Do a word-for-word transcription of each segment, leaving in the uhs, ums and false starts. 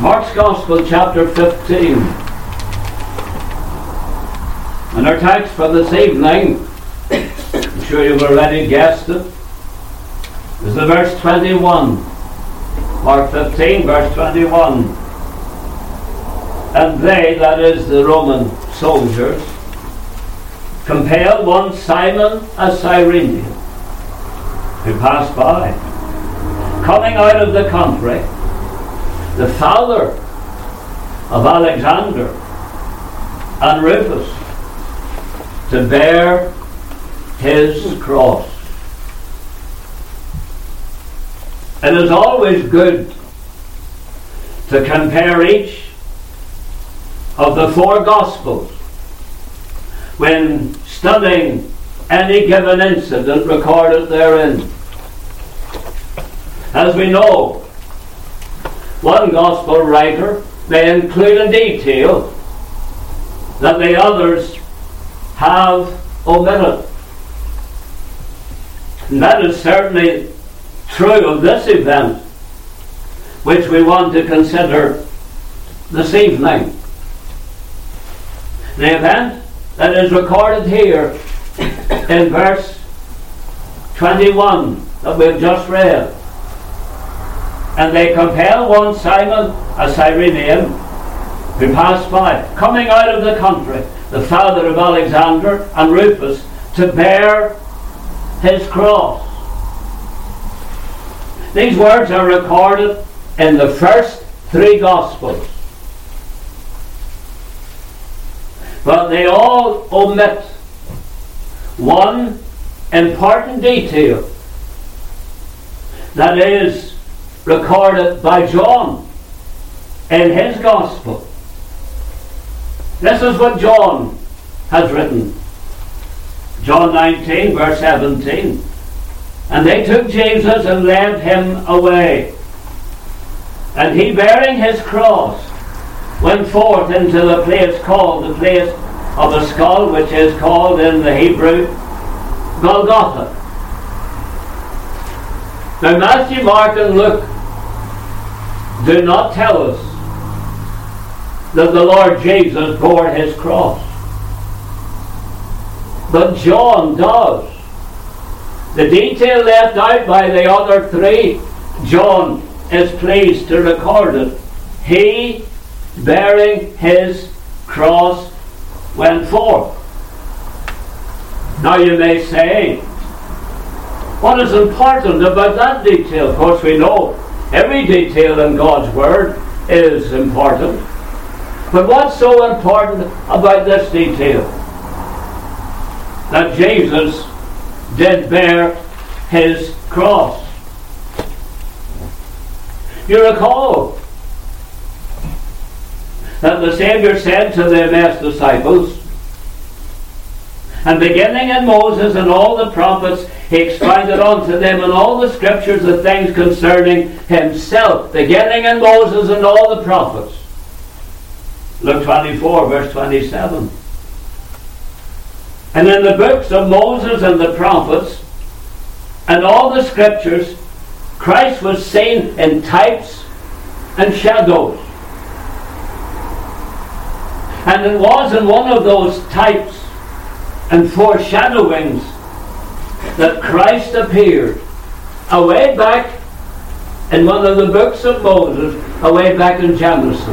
Mark's Gospel, chapter fifteen. And our text for this evening, I'm sure you've already guessed it, is the verse twenty-one. Mark fifteen, verse twenty-one. And they, that is the Roman soldiers, compelled one Simon of Cyrene, who passed by, coming out of the country, the father of Alexander and Rufus, to bear his cross. It is always good to compare each of the four Gospels when studying any given incident recorded therein. As we know, one Gospel writer may include a detail that the others have omitted. And that is certainly true of this event, which we want to consider this evening. The event that is recorded here in verse twenty-one that we've just read. And they compel one Simon, a Cyrenian, who passed by, coming out of the country, the father of Alexander and Rufus, to bear his cross. These words are recorded in the first three Gospels. But they all omit one important detail that is recorded by John in his Gospel. This is what John has written. John nineteen, verse seventeen. And they took Jesus and led him away. And he, bearing his cross, went forth into the place called the place of the skull, which is called in the Hebrew Golgotha. Now Matthew, Mark, and Luke do not tell us that the Lord Jesus bore his cross. But John does. The detail left out by the other three, John is pleased to record it. He, bearing his cross, went forth. Now you may say, what is important about that detail? Of course we know every detail in God's Word is important. But what's so important about this detail? That Jesus did bear his cross. You recall that the Savior said to the Emmaus disciples, and beginning in Moses and all the prophets, he expounded unto them in all the scriptures the things concerning himself. Beginning in Moses and all the prophets. Luke twenty-four, verse twenty-seven. And in the books of Moses and the prophets and all the scriptures, Christ was seen in types and shadows. And it was in one of those types and foreshadowings that Christ appeared away back in one of the books of Moses, away back in Genesis.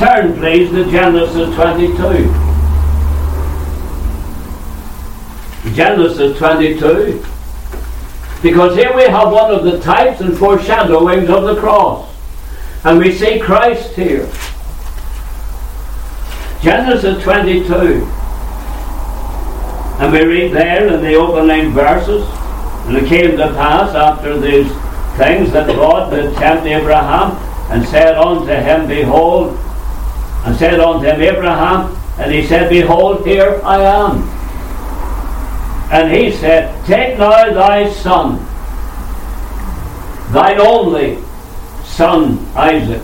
Turn please to Genesis twenty-two. Genesis twenty-two. Because here we have one of the types and foreshadowings of the cross. And we see Christ here. Genesis twenty-two. And we read there in the opening verses, and it came to pass after these things that God did tempt Abraham, and said unto him, Behold, and said unto him, Abraham, and he said, Behold, here I am. And he said, Take now thy son, thine only son Isaac,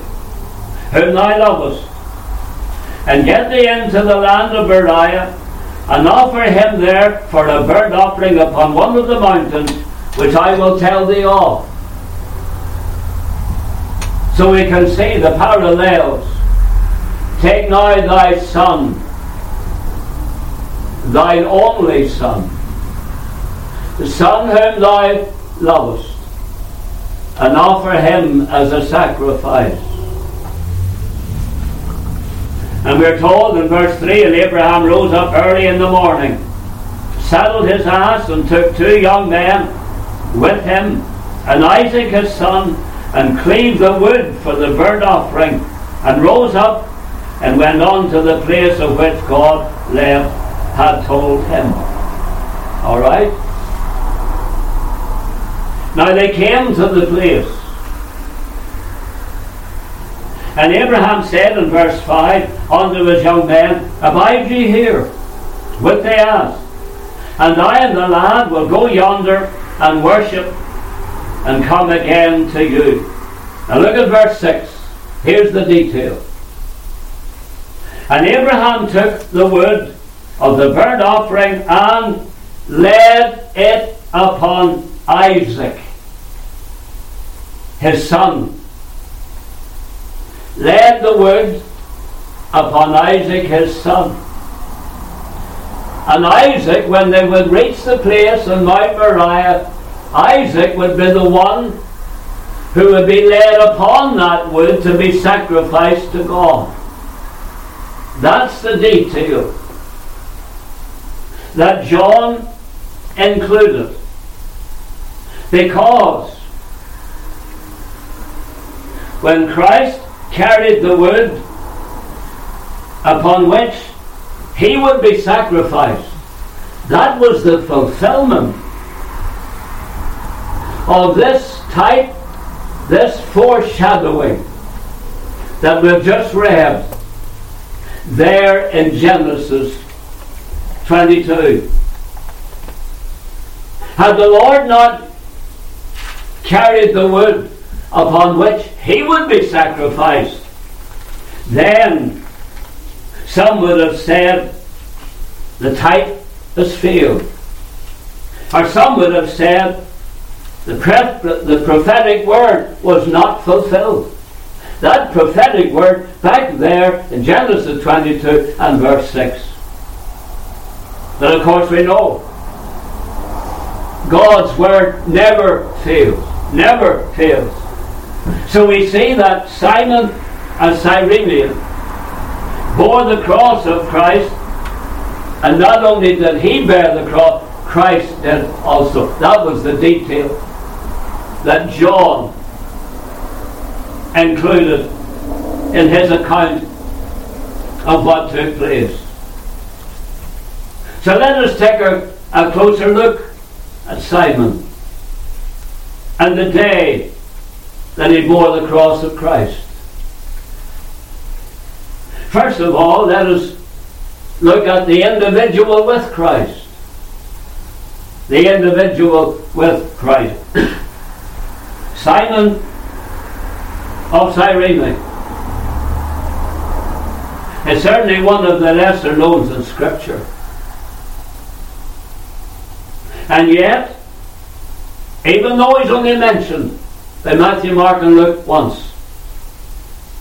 whom thou lovest, and get thee into the land of Moriah, and offer him there for a burnt offering upon one of the mountains, which I will tell thee of. So we can see the parallels. Take now thy son, thine only son, the son whom thou lovest, and offer him as a sacrifice. And we're told in verse three, and Abraham rose up early in the morning, saddled his ass, and took two young men with him, and Isaac his son, and cleaved the wood for the burnt offering, and rose up and went on to the place of which God left, had told him. All right? Now they came to the place. And Abraham said in verse five unto his young men, abide ye here with the ass, and I and the lad will go yonder and worship and come again to you. Now look at verse six. Here's the detail. And Abraham took the wood of the burnt offering and laid it upon Isaac, his son. Laid the wood upon Isaac his son. And Isaac, when they would reach the place on Mount Moriah, Isaac would be the one who would be laid upon that wood to be sacrificed to God. That's the detail that John included, because when Christ carried the wood upon which he would be sacrificed, that was the fulfillment of this type, this foreshadowing that we've just read there in Genesis twenty-two. Had the Lord not carried the wood upon which he would be sacrificed, then some would have said the type is failed. Or some would have said the, prep, the prophetic word was not fulfilled. That prophetic word back there in Genesis twenty-two and verse six. But of course we know God's word never fails. Never fails. So we see that Simon of Cyrene bore the cross of Christ, and not only did he bear the cross, Christ did also. That was the detail that John included in his account of what took place. So let us take a, a closer look at Simon and the day that he bore the cross of Christ. First of all, let us look at the individual with Christ. The individual with Christ. Simon of Cyrene is certainly one of the lesser knowns in Scripture. And yet, even though he's only mentioned by Matthew, Mark and Luke once,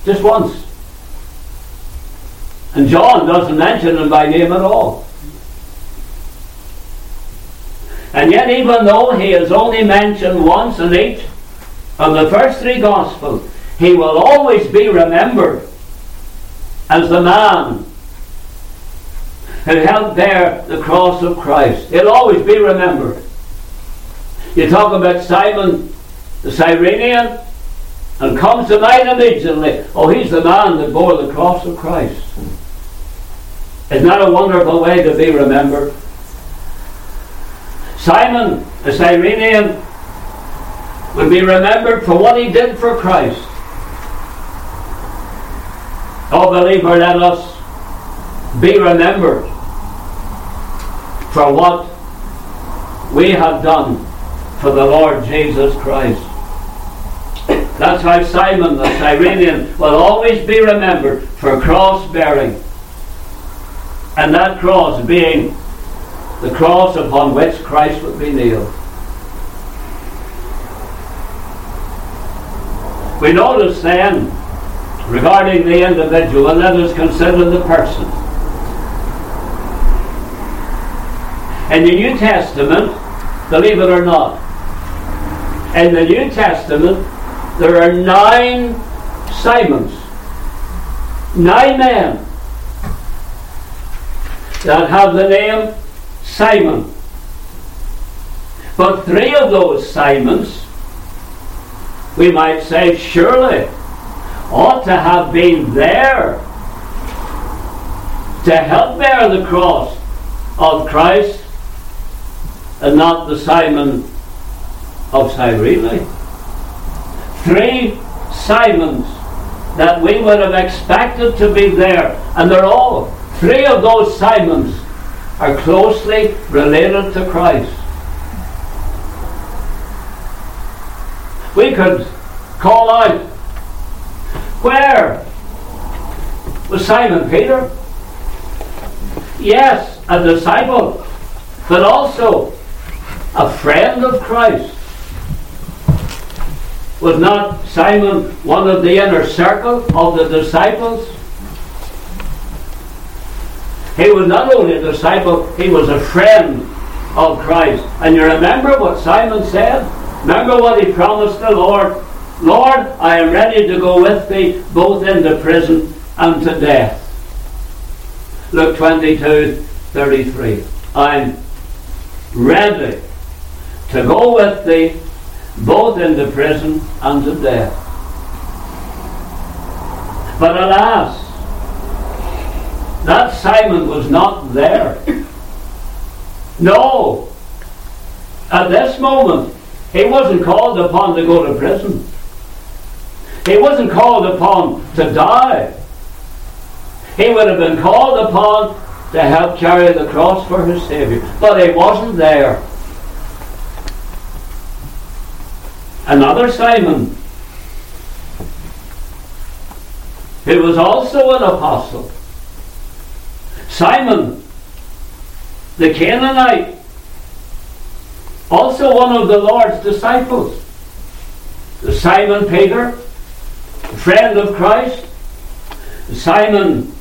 just once, and John doesn't mention him by name at all, and yet even though he is only mentioned once in each of the first three Gospels, he will always be remembered as the man who helped bear the cross of Christ. He'll always be remembered. You talk about Simon the Cyrenian, and comes to mind immediately, oh, he's the man that bore the cross of Christ. Isn't that a wonderful way to be remembered? Simon the Cyrenian would be remembered for what he did for Christ. Oh, believer, let us be remembered for what we have done for the Lord Jesus Christ. That's how Simon the Cyrenian will always be remembered, for cross bearing, and that cross being the cross upon which Christ would be nailed. We notice then, regarding the individual, and let us consider the person. In the New Testament, believe it or not, in the New Testament, there are nine Simons, nine men that have the name Simon. But three of those Simons, we might say, surely ought to have been there to help bear the cross of Christ, and not the Simon of Cyrene. Three Simons that we would have expected to be there, and they're all, three of those Simons are closely related to Christ. We could call out, where was Simon Peter? Yes, a disciple, but also a friend of Christ. Was not Simon one of the inner circle of the disciples? He was not only a disciple, he was a friend of Christ. And you remember what Simon said? Remember what he promised the Lord? Lord, I am ready to go with thee both into prison and to death. Luke twenty-two thirty-three. I'm ready to go with thee both into prison and to death. But alas, that Simon was not there. No, at this moment, he wasn't called upon to go to prison. He wasn't called upon to die. He would have been called upon to help carry the cross for his Savior. But he wasn't there. Another Simon, who was also an apostle. Simon, the Canaanite, also one of the Lord's disciples. Simon Peter, a friend of Christ. Simon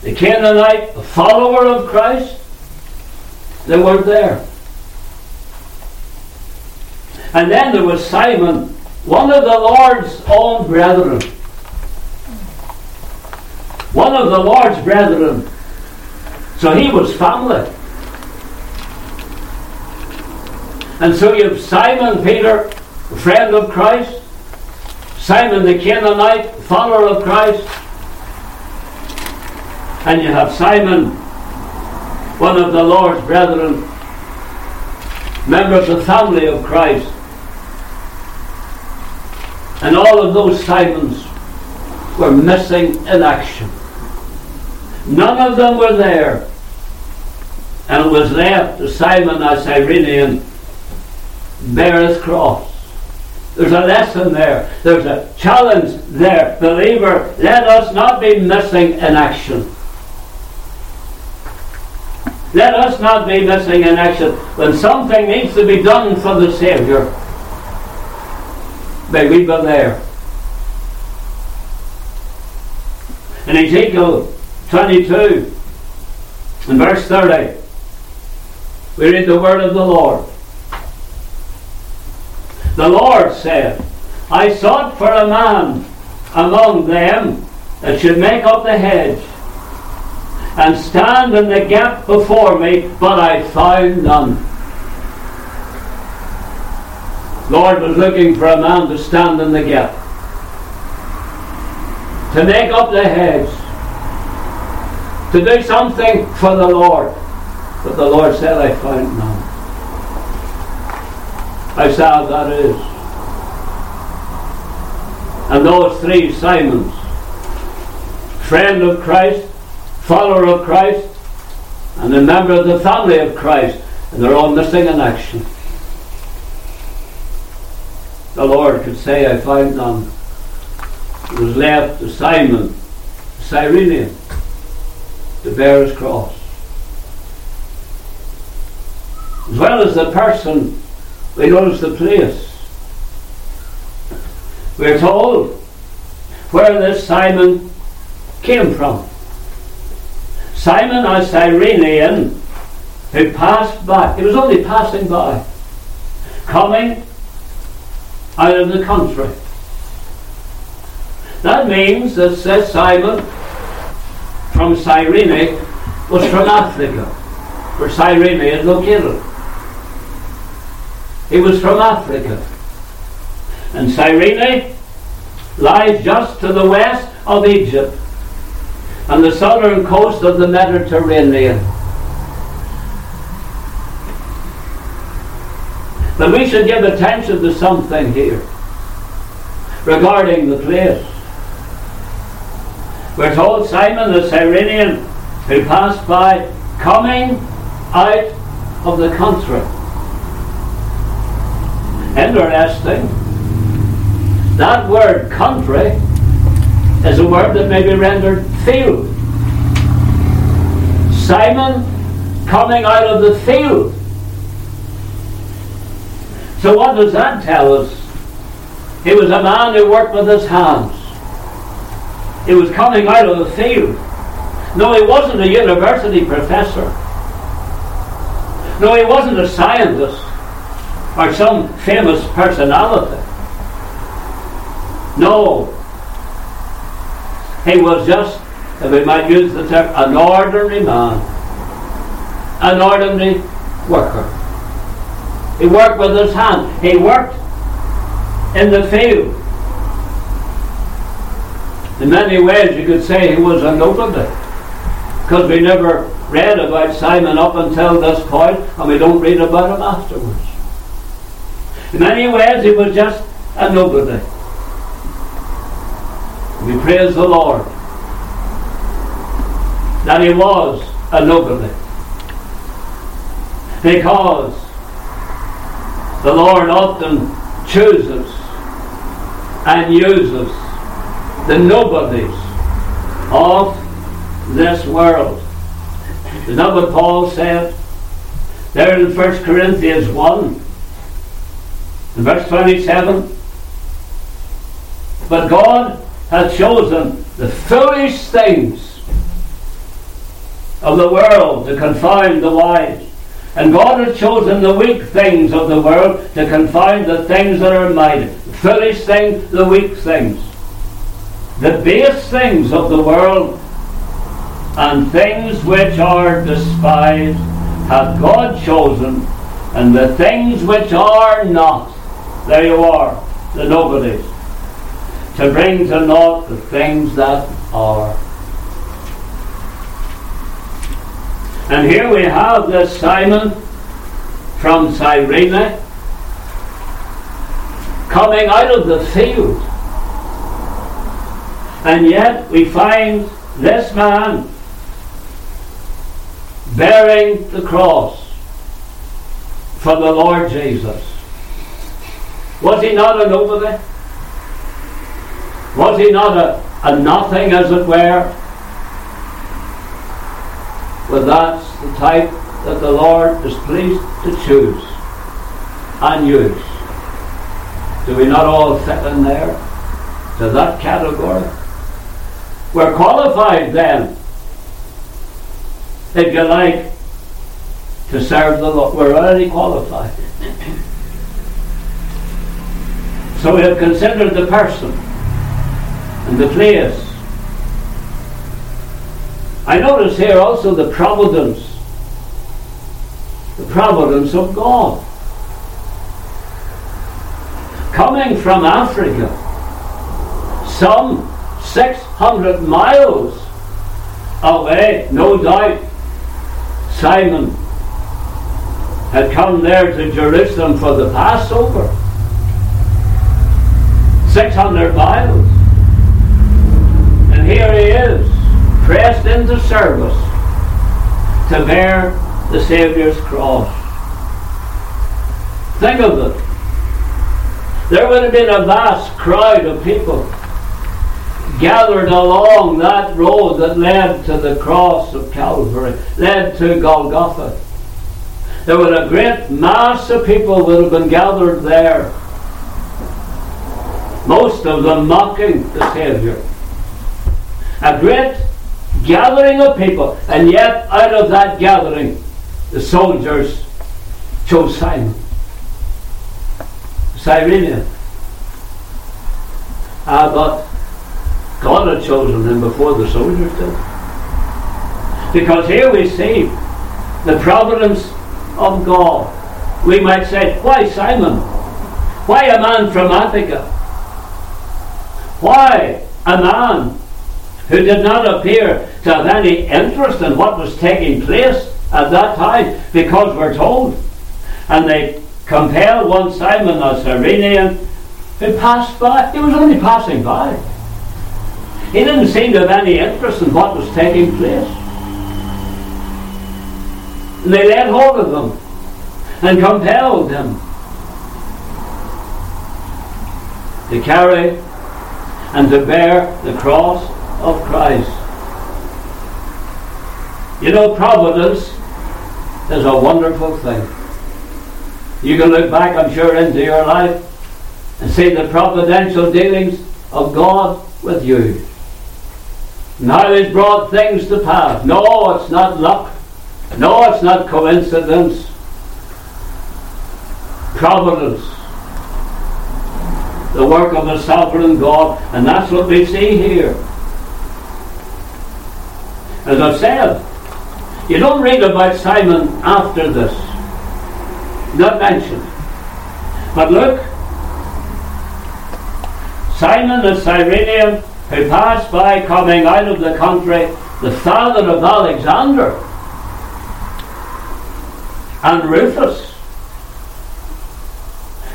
the Canaanite, a follower of Christ. They weren't there. And then there was Simon, one of the Lord's own brethren. One of the Lord's brethren. So he was family. And so you have Simon Peter, a friend of Christ, Simon the Canaanite, follower of Christ, and you have Simon, one of the Lord's brethren, member of the family of Christ. And all of those Simons were missing in action. None of them were there. And it was left to Simon of Cyrene bear his cross. There's a lesson there. There's a challenge there. Believer, let us not be missing in action. Let us not be missing in action. When something needs to be done for the Savior, may we be there. In Ezekiel twenty-two, in verse thirty, we read the word of the Lord. The Lord said, I sought for a man among them that should make up the hedge and stand in the gap before me, but I found none. The Lord was looking for a man to stand in the gap, to make up the hedge, to do something for the Lord. But the Lord said, I found none. How sad that is. And those three Simons, friend of Christ, follower of Christ, and a member of the family of Christ, and they're all missing in action. The Lord could say, I found none. It was left to Simon, the Cyrenian, to bear his cross. As well as the person, we notice the place. We're told where this Simon came from. Simon of Cyrene, who passed by. He was only passing by, coming out of the country. That means that this Simon from Cyrene was from Africa, where Cyrene is located. He was from Africa. And Cyrene lies just to the west of Egypt and the southern coast of the Mediterranean. But we should give attention to something here regarding the place. We're told Simon the Cyrenian who passed by, coming out of the country. Interesting. That word country is a word that may be rendered field. Simon coming out of the field. So what does that tell us? He was a man who worked with his hands. He was coming out of the field. No, he wasn't a university professor. No, he wasn't a scientist or some famous personality. No. He was just, if we might use the term, an ordinary man. An ordinary worker. He worked with his hand. He worked in the field. In many ways you could say he was a nobody, because we never read about Simon up until this point, and we don't read about him afterwards. In many ways he was just a nobody. We praise the Lord that he was a nobody, because the Lord often chooses and uses the nobodies of this world. Isn't that what Paul said there in First Corinthians one, in verse twenty-seven? But God hath chosen the foolish things of the world to confound the wise. And God hath chosen the weak things of the world to confound the things that are mighty. The foolish things, the weak things, the base things of the world, and things which are despised, hath God chosen, and the things which are not, there you are, the nobodies, to bring to naught the things that are. And here we have this Simon from Cyrene coming out of the field. And yet we find this man bearing the cross for the Lord Jesus. Was he not a nobody? Was he not a, a nothing, as it were? Well, that's the type that the Lord is pleased to choose and use. Do we not all fit in there to that category? We're qualified then, if you like, to serve the Lord. We're already qualified. So we have considered the person and the place. I notice here also the providence. The providence of God. Coming from Africa, some six hundred miles away, no doubt, Simon had come there to Jerusalem for the Passover. six hundred miles. And here he is, pressed into service to bear the Saviour's cross. Think of it. There would have been a vast crowd of people gathered along that road that led to the cross of Calvary, led to Golgotha. There was a great mass of people that have been gathered there. most of them mocking the Savior. A great gathering of people, and yet out of that gathering the soldiers chose Simon Cyrene. Ah, but God had chosen him before the soldiers did. Because here we see the providence of God. We might say, why Simon? Why a man from Attica? Why a man who did not appear to have any interest in what was taking place at that time? Because we're told, and they compel one Simon of Cyrene, who passed by. He was only passing by. He didn't seem to have any interest in what was taking place. And they laid hold of him and compelled him to carry and to bear the cross of Christ. You know, providence is a wonderful thing. You can look back, I'm sure, into your life and see the providential dealings of God with you. And how He's brought things to pass. No, it's not luck. No, it's not coincidence. Providence. The work of a sovereign God. And that's what we see here. As I've said, you don't read about Simon after this. Not mentioned. But look, Simon of Cyrene, who passed by coming out of the country, the father of Alexander and Rufus.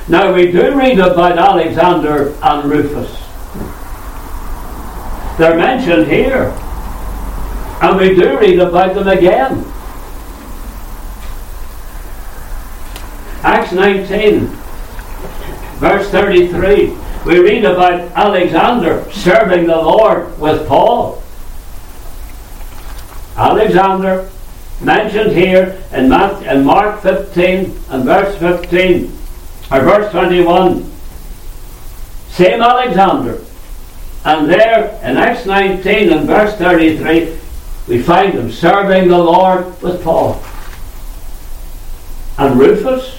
Now we do read about Alexander and Rufus. They're mentioned here. And we do read about them again. Acts nineteen, verse thirty-three. We read about Alexander serving the Lord with Paul. Alexander, mentioned here in Mark fifteen and verse fifteen, or verse twenty-one. Same Alexander. And there in Acts nineteen and verse thirty-three, we find him serving the Lord with Paul. And Rufus.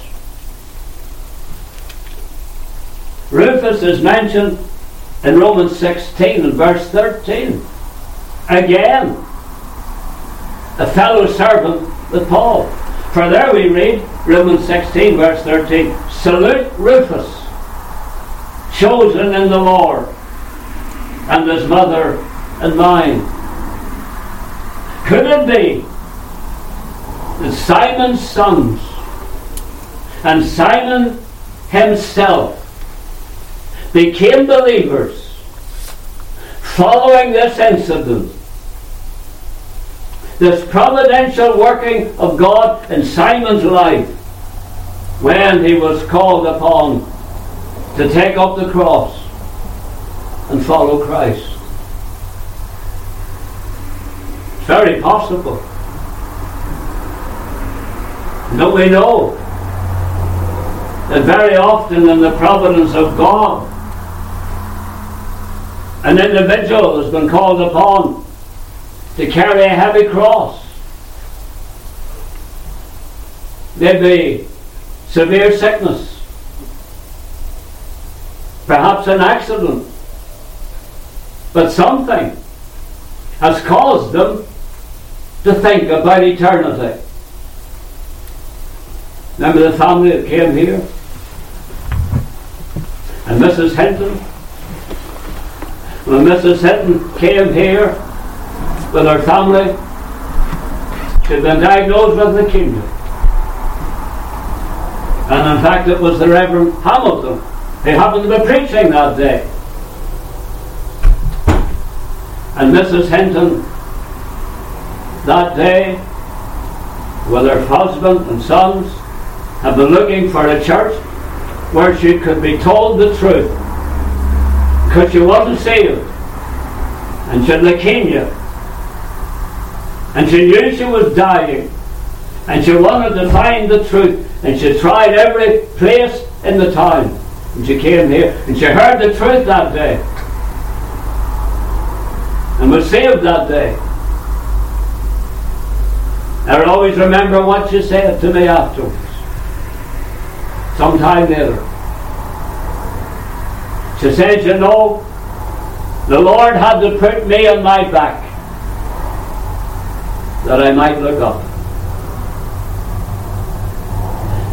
Rufus is mentioned in Romans sixteen and verse thirteen. Again, a fellow servant with Paul. For there we read, Romans sixteen verse thirteen, salute Rufus, chosen in the Lord, and his mother and mine. Could it be that Simon's sons and Simon himself became believers following this incident, this providential working of God in Simon's life when he was called upon to take up the cross and follow Christ? Very possible. No, we know that very often in the providence of God, an individual has been called upon to carry a heavy cross. Maybe severe sickness, perhaps an accident, but something has caused them to think about eternity. Remember the family that came here? And Missus Hinton? When Missus Hinton came here with her family, she'd been diagnosed with leukemia. And in fact it was the Reverend Hamilton who happened to be preaching that day. And Missus Hinton that day, with her husband and sons, had been looking for a church where she could be told the truth, because she wasn't saved and she had leukemia and she knew she was dying, and she wanted to find the truth, and she tried every place in the town And she came here, and she heard the truth that day, and was saved that day. I will always remember what she said to me afterwards, sometime later. She said, you know, the Lord had to put me on my back that I might look up.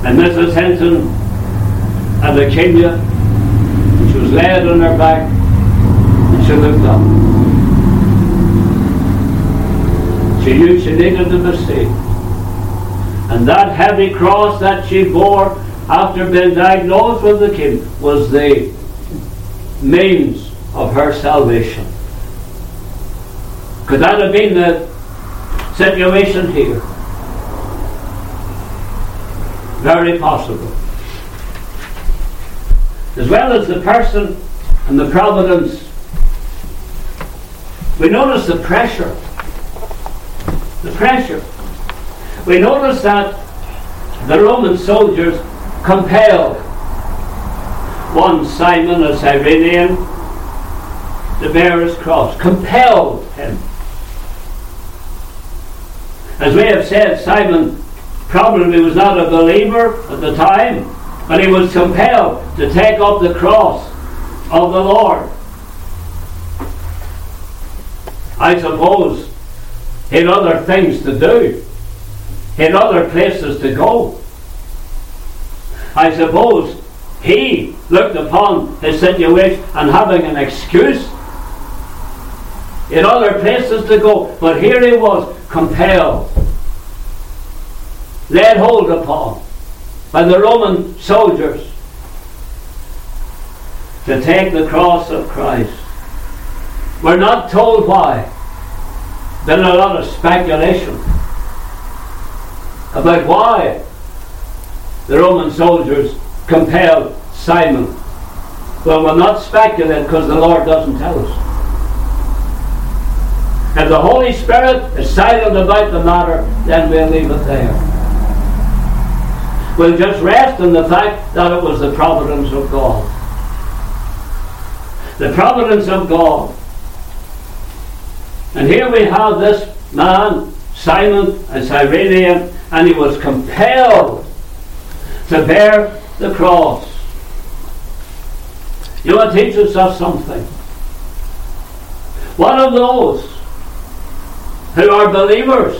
And Missus Henson had leukemia, and she was laid on her back, and she looked up. She knew she needed the mercy. And that heavy cross that she bore after being diagnosed with leukemia was the means of her salvation. Could that have been the situation here? Very possible. As well as the person and the providence, we notice the pressure. The pressure. We notice that the Roman soldiers compelled one Simon of Cyrene to bear his cross. Compelled him. As we have said, Simon probably was not a believer at the time, but he was compelled to take up the cross of the Lord. I suppose he had other things to do. He had other places to go. I suppose he looked upon his situation and having an excuse. He had other places to go, but here he was, compelled, laid hold upon by the Roman soldiers to take the cross of Christ. We're not told why. There's a lot of speculation about why the Roman soldiers compelled Simon. Well, we're not speculating because the Lord doesn't tell us. If the Holy Spirit is silent about the matter, then we'll leave it there. We'll just rest in the fact that it was the providence of God. The providence of God. And here we have this man, Simon of Cyrene, and he was compelled to bear the cross. You know, it teaches us something. One of those who are believers,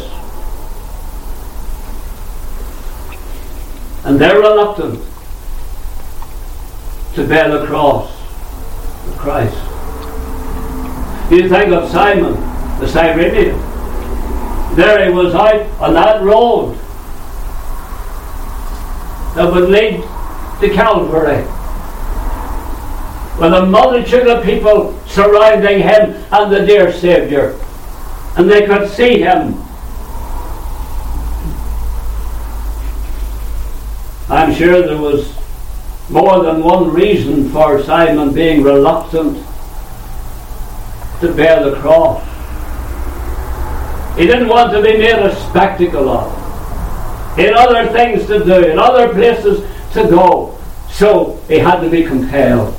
and they're reluctant to bear the cross of Christ. You think of Simon the Cyrenian. There he was out on that road that would lead to Calvary, with a multitude of people surrounding him and the dear Saviour, and they could see him. I'm sure there was more than one reason for Simon being reluctant to bear the cross. He didn't want to be made a spectacle of. He had other things to do, and other places to go. So he had to be compelled.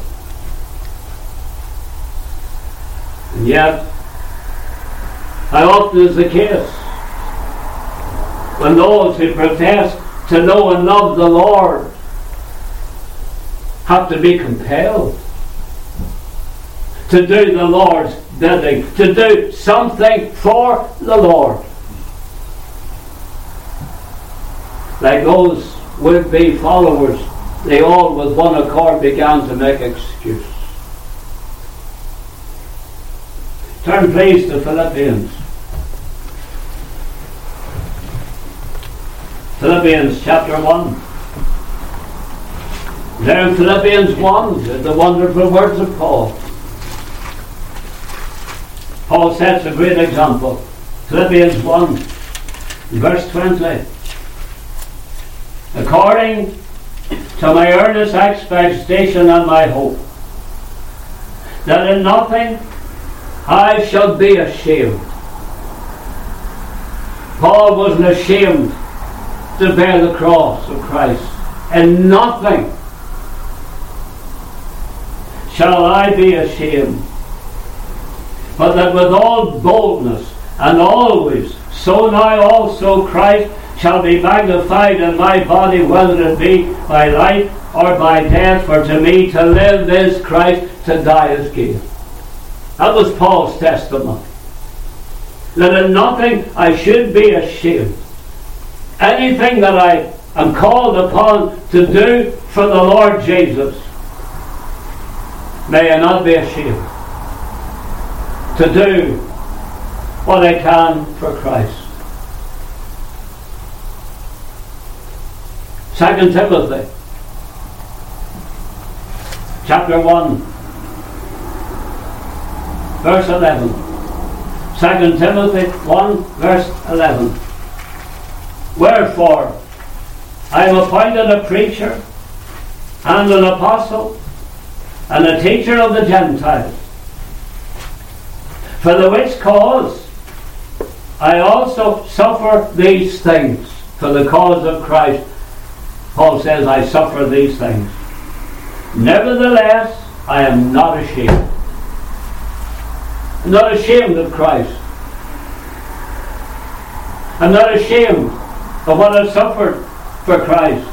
And yet, how often is the case when those who profess to know and love the Lord have to be compelled to do the Lord's bidding, to do something for the Lord, like those would-be followers? They all with one accord began to make excuse. Turn please to Philippians Philippians chapter one. There in Philippians one, the wonderful words of Paul. Paul sets a great example. Philippians one, verse twenty. According to my earnest expectation and my hope, that in nothing I shall be ashamed. Paul wasn't ashamed to bear the cross of Christ, and nothing shall I be ashamed, but that with all boldness and always, so now also Christ shall be magnified in my body, whether it be by life or by death, for to me to live is Christ, to die is gain. That was Paul's testimony. That in nothing I should be ashamed. Anything that I am called upon to do for the Lord Jesus, may I not be ashamed to do what I can for Christ. Second Timothy chapter one verse eleven. Second Timothy one verse eleven. Wherefore I am appointed a preacher and an apostle and a teacher of the Gentiles, for the which cause I also suffer these things. For the cause of Christ, Paul says, I suffer these things. Nevertheless, I am not ashamed. I'm not ashamed of Christ. I'm not ashamed of what I've suffered for Christ.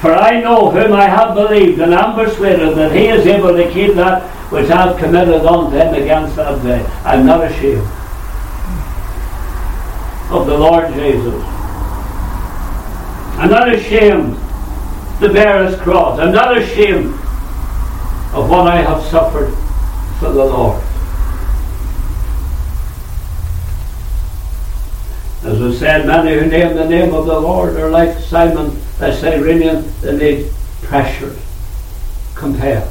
For I know whom I have believed, and am persuaded that he is able to keep that which I have committed unto him against that day. I'm not ashamed of the Lord Jesus. I'm not ashamed to bear his cross. I'm not ashamed of what I have suffered for the Lord. As I said, many who name the name of the Lord are like Simon the Cyrene. They need pressure, compelled.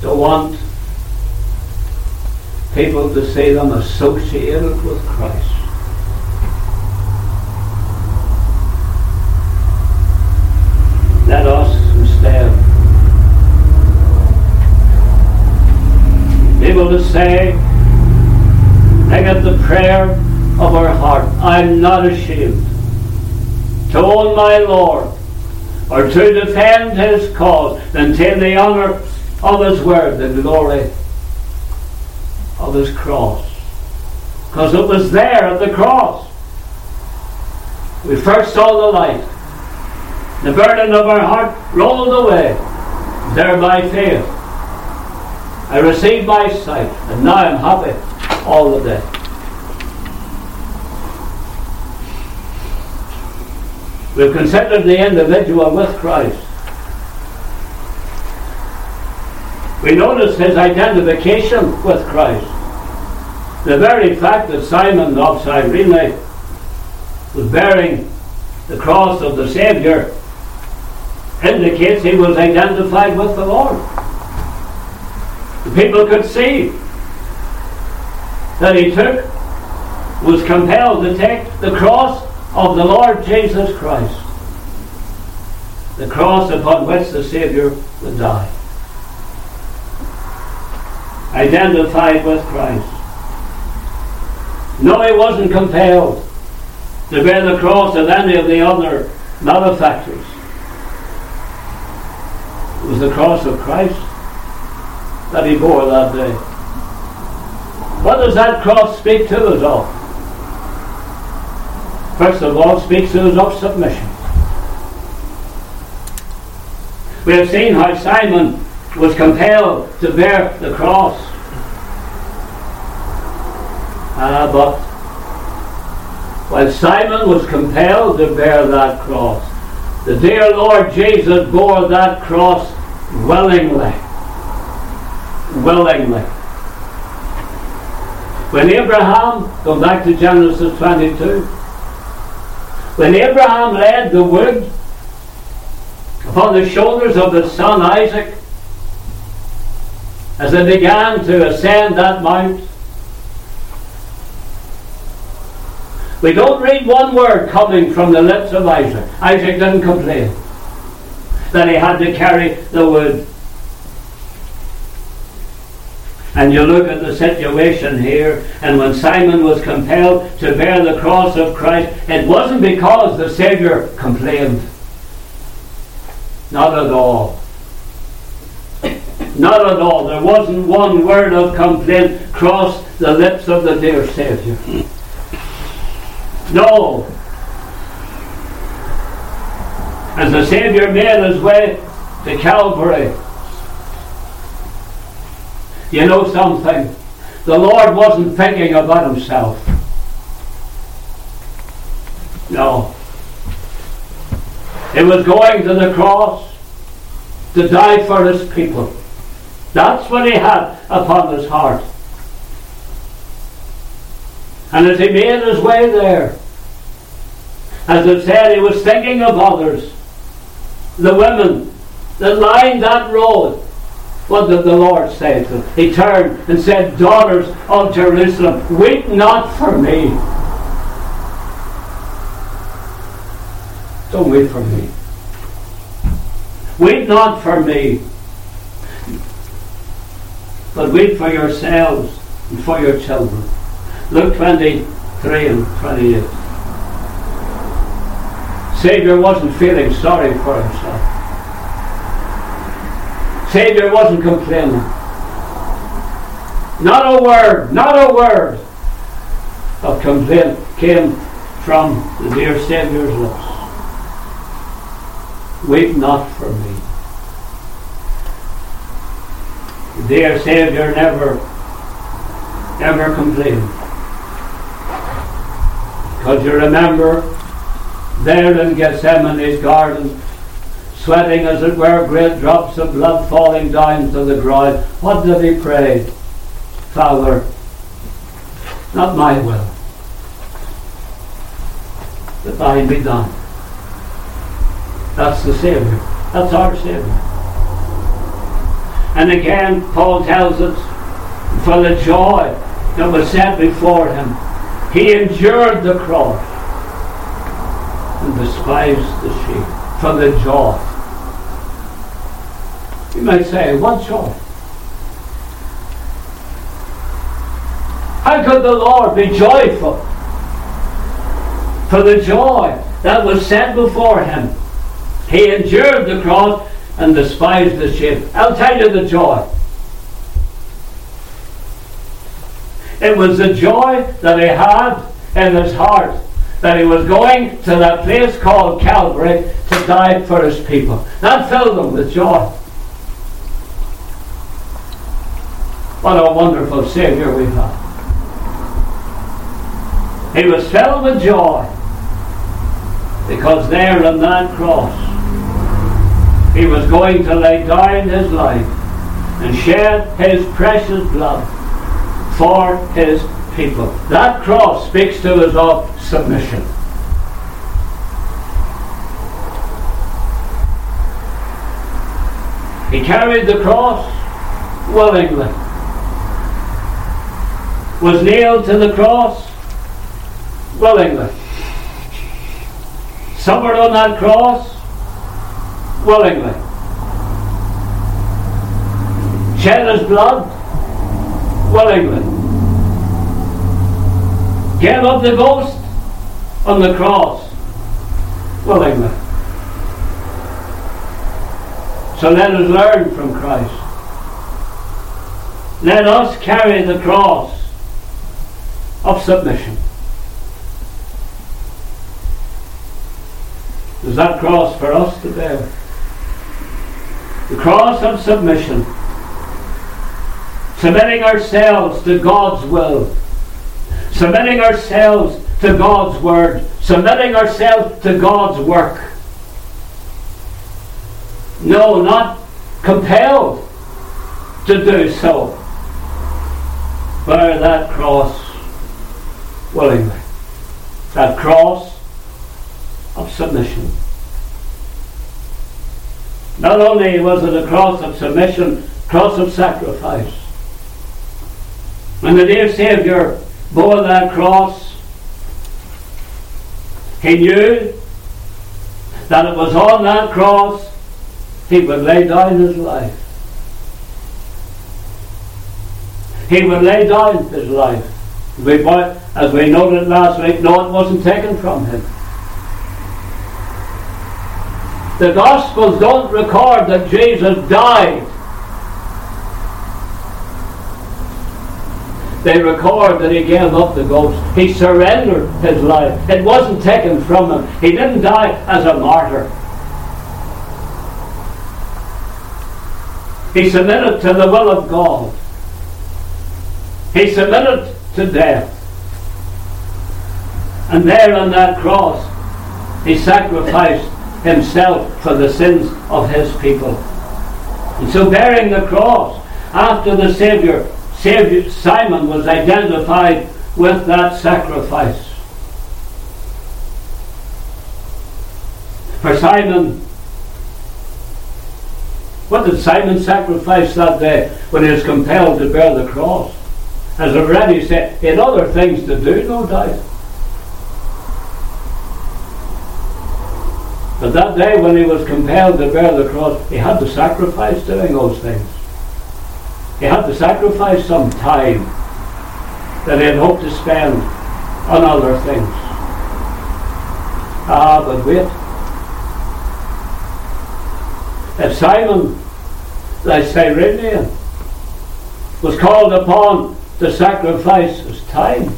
They want people to see them associated with Christ. Let us instead be able to say, make it the prayer of our heart, I'm not ashamed to own my Lord or to defend his cause until the honor of his word, the glory of his cross. Because it was there at the cross we first saw the light. The burden of our heart rolled away. There by faith I received my sight, and now I'm happy all the day. We've considered the individual with Christ. We notice his identification with Christ. The very fact that Simon of Cyrene was bearing the cross of the Saviour indicates he was identified with the Lord. The people could see that he took, was compelled to take the cross of the Lord Jesus Christ, the cross upon which the Saviour would die. Identified with Christ. No, he wasn't compelled to bear the cross of any of the other malefactors. It was the cross of Christ that he bore that day. What does that cross speak to us of? First of all, it speaks to us of submission. We have seen how Simon was compelled to bear the cross. Ah, but while Simon was compelled to bear that cross, the dear Lord Jesus bore that cross willingly. Willingly. When Abraham, go back to Genesis twenty-two, when Abraham laid the wood upon the shoulders of his son Isaac, as they began to ascend that mount, we don't read one word coming from the lips of Isaac. Isaac didn't complain that he had to carry the wood. And you look at the situation here, and when Simon was compelled to bear the cross of Christ, it wasn't because the Saviour complained. Not at all. Not at all. There wasn't one word of complaint crossed the lips of the dear Saviour. No. As the Saviour made his way to Calvary, you know something? The Lord wasn't thinking about himself. No. He was going to the cross to die for his people. That's what he had upon his heart. And as he made his way there, as it said, he was thinking of others. The women that lined that road. What did the Lord say to them? He turned and said, "Daughters of Jerusalem, weep not for me." Don't wait for me. Wait not for me, but wait for yourselves and for your children. Luke twenty-three and twenty-eight. Saviour wasn't feeling sorry for himself. Saviour wasn't complaining. Not a word, not a word of complaint came from the dear Saviour's lips. Wait not for me. The dear Saviour never, never complained. Because you remember, there in Gethsemane's garden, sweating as it were, great drops of blood falling down to the ground, what did he pray? "Father, not my will, but thine be done." That's the Saviour. That's our Saviour. And again, Paul tells us, for the joy that was set before him, he endured the cross and despised the shame. For the joy. You might say, what joy? How could the Lord be joyful? For the joy that was set before him, he endured the cross and despised the shame. I'll tell you the joy. It was the joy that he had in his heart that he was going to that place called Calvary to die for his people. That filled him with joy. What a wonderful Saviour we have. He was filled with joy because there on that cross he was going to lay down his life and shed his precious blood for his people. That cross speaks to us of submission. He carried the cross willingly, was nailed to the cross willingly, suffered on that cross willingly, shed his blood willingly, gave up the ghost on the cross willingly. So let us learn from Christ. Let us carry the cross of submission. There's that cross for us to bear. The cross of submission. Submitting ourselves to God's will. Submitting ourselves to God's word. Submitting ourselves to God's work. No, not compelled to do so. Bear that cross willingly. That cross of submission. Not only was it a cross of submission, cross of sacrifice. When the dear Saviour bore that cross, he knew that it was on that cross he would lay down his life. He would lay down his life. We, as we noted last week, no, it wasn't taken from him. The Gospels don't record that Jesus died They record that he gave up the ghost. He surrendered his life. It wasn't taken from him. He didn't die as a martyr. He submitted to the will of God. He submitted to death. And there on that cross, he sacrificed himself for the sins of his people. And so bearing the cross, after the Saviour, Saviour Simon was identified with that sacrifice. For Simon, what did Simon sacrifice that day when he was compelled to bear the cross? As I've already said, he had other things to do, no doubt. But that day when he was compelled to bear the cross, he had to sacrifice doing those things. He had to sacrifice some time that he had hoped to spend on other things. Ah, but wait. If Simon the Cyrenian was called upon to sacrifice his time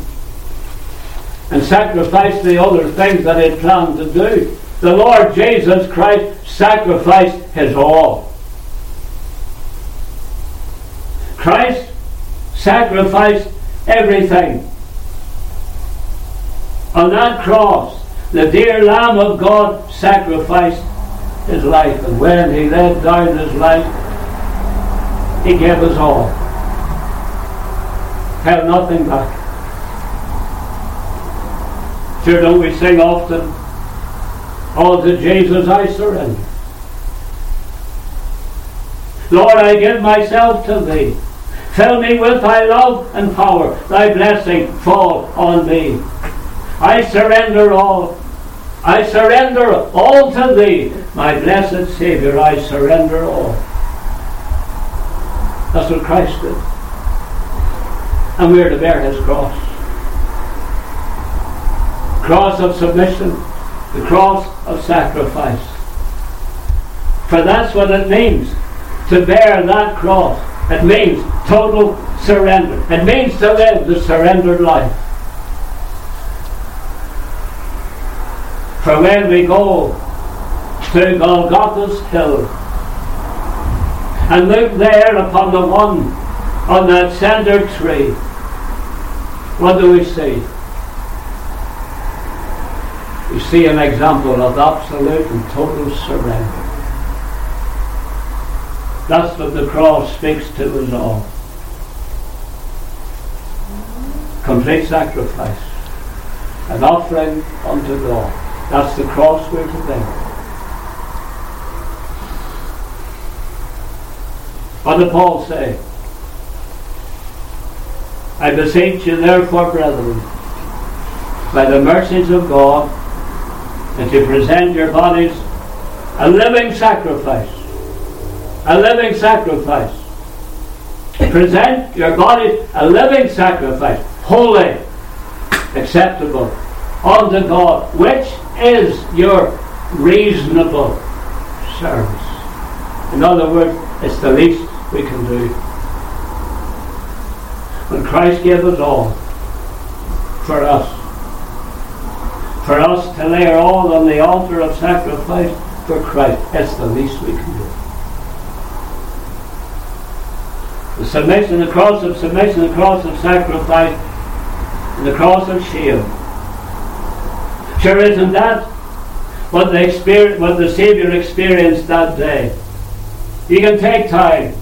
and sacrifice the other things that he had planned to do, the Lord Jesus Christ sacrificed his all. Christ sacrificed everything. On that cross, the dear Lamb of God sacrificed his life, and when he laid down his life, he gave us all, held nothing back. Sure, don't we sing often, "Oh, to Jesus I surrender, Lord, I give myself to thee, fill me with thy love and power, thy blessing fall on me, I surrender all, I surrender all to thee, my blessed Saviour, I surrender all." That's what Christ did. And we are to bear his cross. Cross of submission, the cross of sacrifice. For that's what it means to bear that cross. It means total surrender. It means to live the surrendered life. For when we go to Golgotha's hill and look there upon the one on that center tree, what do we see? We see an example of absolute and total surrender. That's what the cross speaks to us all. Complete sacrifice, an offering unto God. That's the cross we're to bear. What did Paul say? "I beseech you therefore, brethren, by the mercies of God, that you present your bodies a living sacrifice." A living sacrifice. Present your bodies a living sacrifice, holy, acceptable unto God, which is your reasonable service. In other words, it's the least we can do. When Christ gave us all for us, for us to lay all on the altar of sacrifice for Christ, it's the least we can do. The submission, the cross of submission, the cross of sacrifice, and the cross of shield. Sure, isn't that what the, experience, what the Saviour experienced that day? You can take time,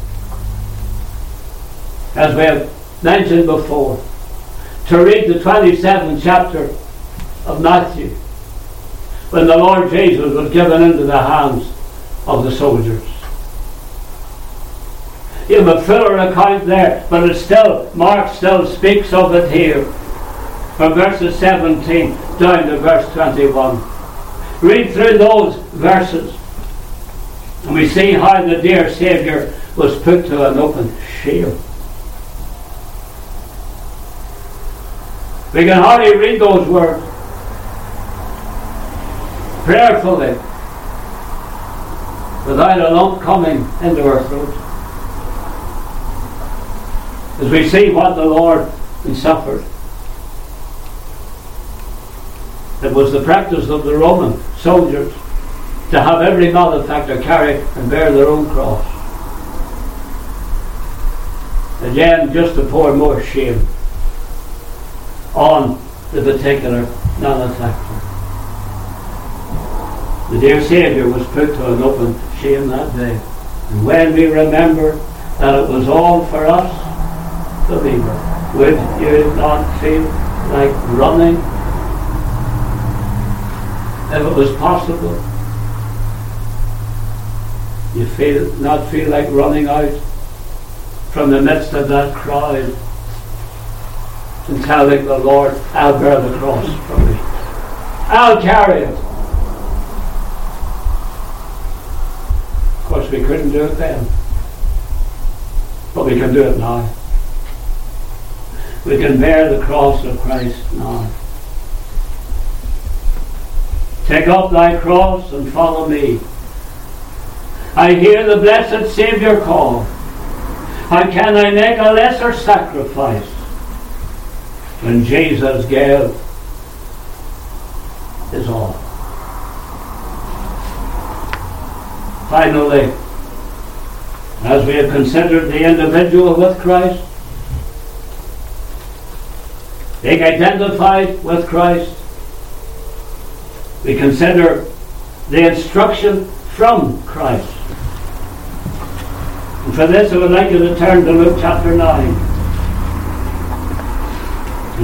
as we have mentioned before, to read the twenty-seventh chapter of Matthew, when the Lord Jesus was given into the hands of the soldiers. You have a fuller account there, but it still, Mark still speaks of it here, from verses seventeen down to verse twenty-one. Read through those verses, and we see how the dear Saviour was put to an open shame. We can hardly read those words prayerfully without a lump coming into our throat, as we see what the Lord he suffered. It was the practice of the Roman soldiers to have every malefactor carry and bear their own cross. Again, just to pour more shame on the particular malefactor. The dear Saviour was put to an open shame that day. And when we remember that it was all for us, believer, would you not feel like running, if it was possible? You feel not feel like running out from the midst of that crowd and telling the Lord, I'll bear the cross for me. I'll carry it. Of course, we couldn't do it then, but we can do it now. We can bear the cross of Christ now. Take up thy cross and follow me. I hear the blessed Saviour call. How can I make a lesser sacrifice when Jesus gave his all? Finally, as we have considered the individual with Christ, being identified with Christ, we consider the instruction from Christ. And for this, I would like you to turn to Luke chapter nine.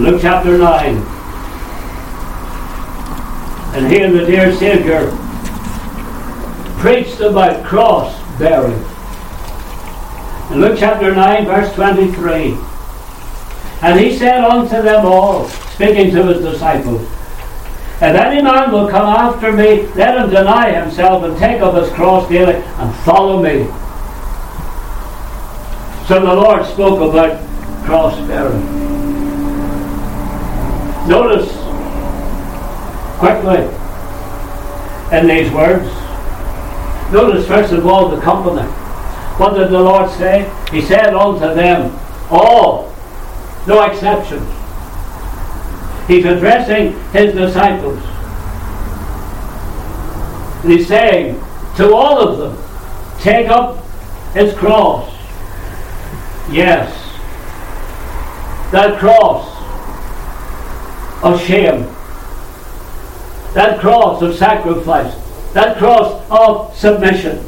Luke chapter nine. And here the dear Saviour preached about cross bearing. In Luke chapter nine, verse twenty-three. And he said unto them all, speaking to his disciples, If any man will come after me, let him deny himself and take up his cross daily and follow me. So the Lord spoke about cross-bearing. Notice quickly in these words. Notice first of all the company. What did the Lord say? He said unto them all, no exceptions. He's addressing his disciples. And he's saying to all of them, take up his cross. Yes, that cross of shame, that cross of sacrifice, that cross of submission.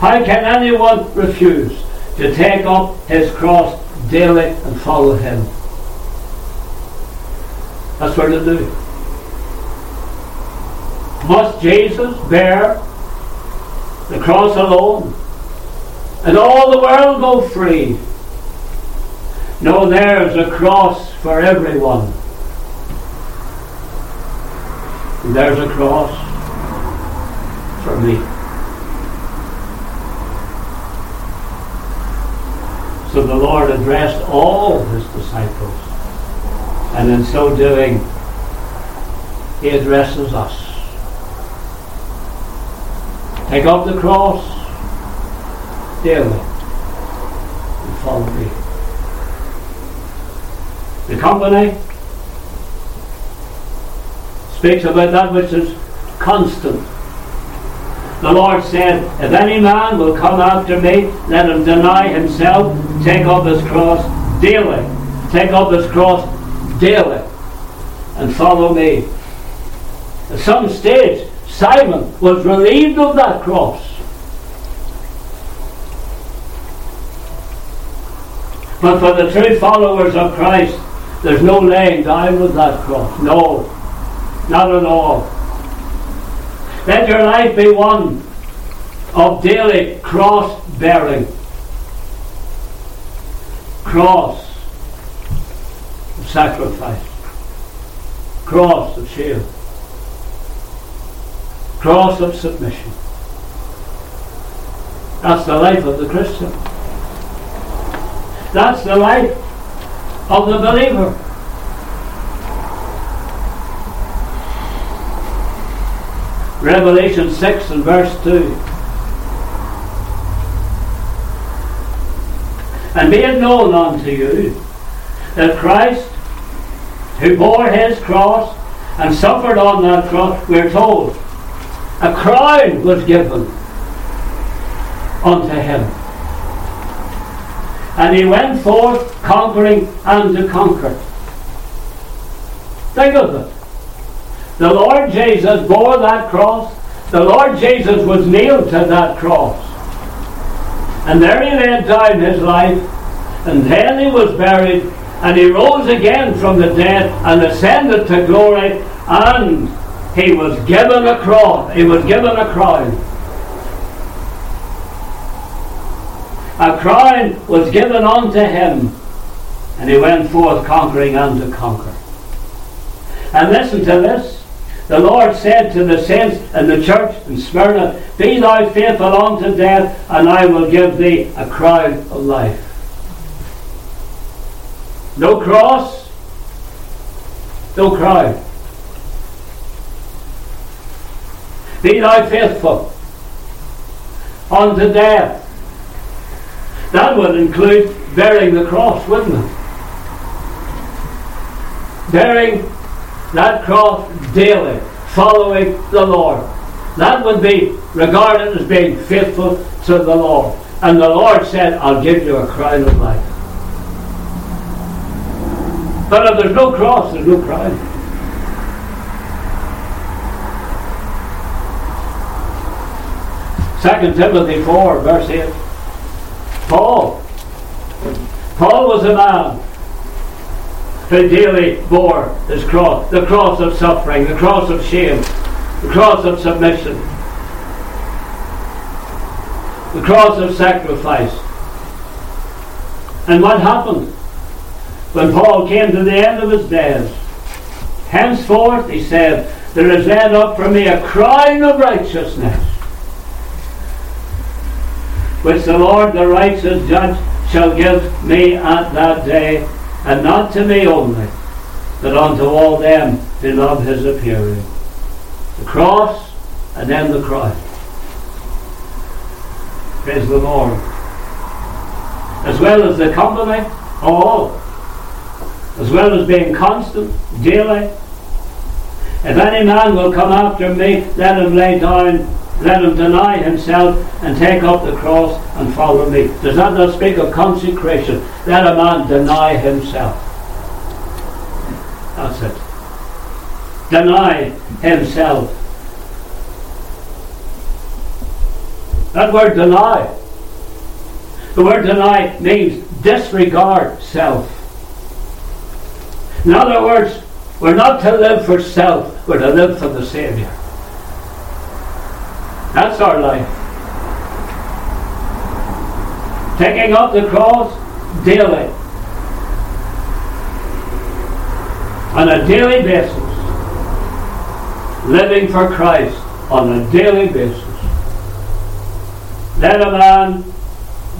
How can anyone refuse to take up his cross daily and follow him? That's what to do. Must Jesus bear the cross alone? And all the world go free? No, there's a cross for everyone. And there's a cross for me. So the Lord addressed all his disciples, and in so doing he addresses us. Take up the cross daily and follow me. The company speaks about that which is constant. The Lord said, If any man will come after me, let him deny himself, take up his cross daily. Take up his cross daily and follow me. At some stage, Simon was relieved of that cross. But for the true followers of Christ, there's no laying down with that cross. No, not at all. Let your life be one of daily cross bearing. Cross of sacrifice. Cross of shame. Cross of submission. That's the life of the Christian. That's the life of the believer. Revelation six and verse two. And be it known unto you that Christ, who bore his cross and suffered on that cross, we're told, a crown was given unto him. And he went forth conquering and to conquer. Think of it. The Lord Jesus bore that cross. The Lord Jesus was nailed to that cross. And there he laid down his life. And then he was buried. And he rose again from the dead and ascended to glory. And he was given a crown. He was given a crown. A crown was given unto him. And he went forth conquering and to conquer. And listen to this. The Lord said to the saints in the church in Smyrna, "Be thou faithful unto death, and I will give thee a crown of life." No cross, no crown. Be thou faithful unto death. That would include bearing the cross, wouldn't it? Bearing that cross daily, following the Lord. That would be regarded as being faithful to the Lord. And the Lord said, "I'll give you a crown of life." But if there's no cross, there's no crown. Second Timothy four, verse eight. Paul. Paul was a man who daily bore his cross, the cross of suffering, the cross of shame, the cross of submission, the cross of sacrifice. And what happened when Paul came to the end of his days? Henceforth, he said, "There is laid up for me a crown of righteousness, which the Lord, the righteous judge, shall give me at that day, and not to me only, but unto all them who love his appearing." The cross, and then the crown. Praise the Lord. As well as the company, all. As well as being constant, daily. "If any man will come after me, let him lay down, let him deny himself and take up the cross and follow me." Does that not speak of consecration? Let a man deny himself. That's it. Deny himself. That word deny. The word deny means disregard self. In other words, we're not to live for self, we're to live for the Saviour. That's our life. Taking up the cross daily. On a daily basis. Living for Christ on a daily basis. Let a man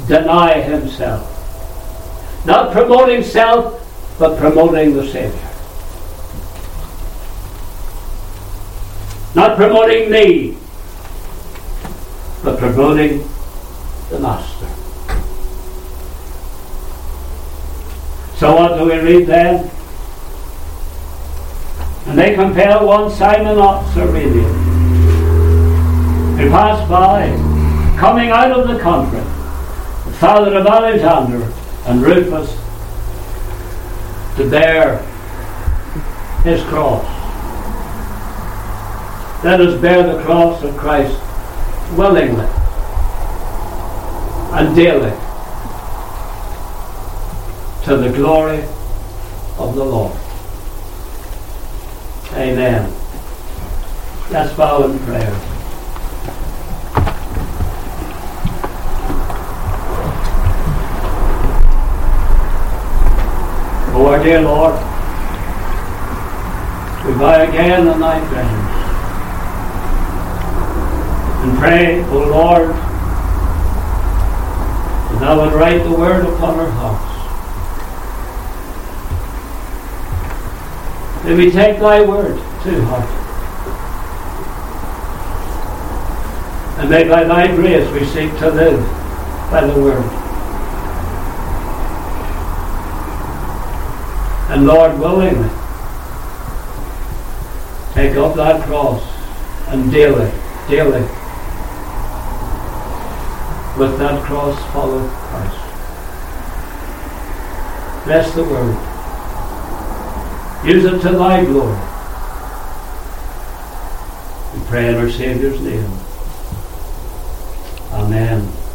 deny himself. Not promoting self, but promoting the Saviour. Not promoting me, but promoting the Master. So what do we read then? "And they compel one Simon of Cyrene, who passed by, coming out of the country, the father of Alexander and Rufus, to bear his cross." Let us bear the cross of Christ willingly and daily, to the glory of the Lord. Amen. Let's bow in prayer. O our dear Lord, we bow again in thy presence. And pray, O Lord, that thou would write the word upon our hearts. May we take thy word to heart. And may by thy grace we seek to live by the word. and Lord willing, take up that cross and daily, daily, with that cross follow Christ. Bless the word. Use it to thy glory. We pray in our Saviour's name. Amen.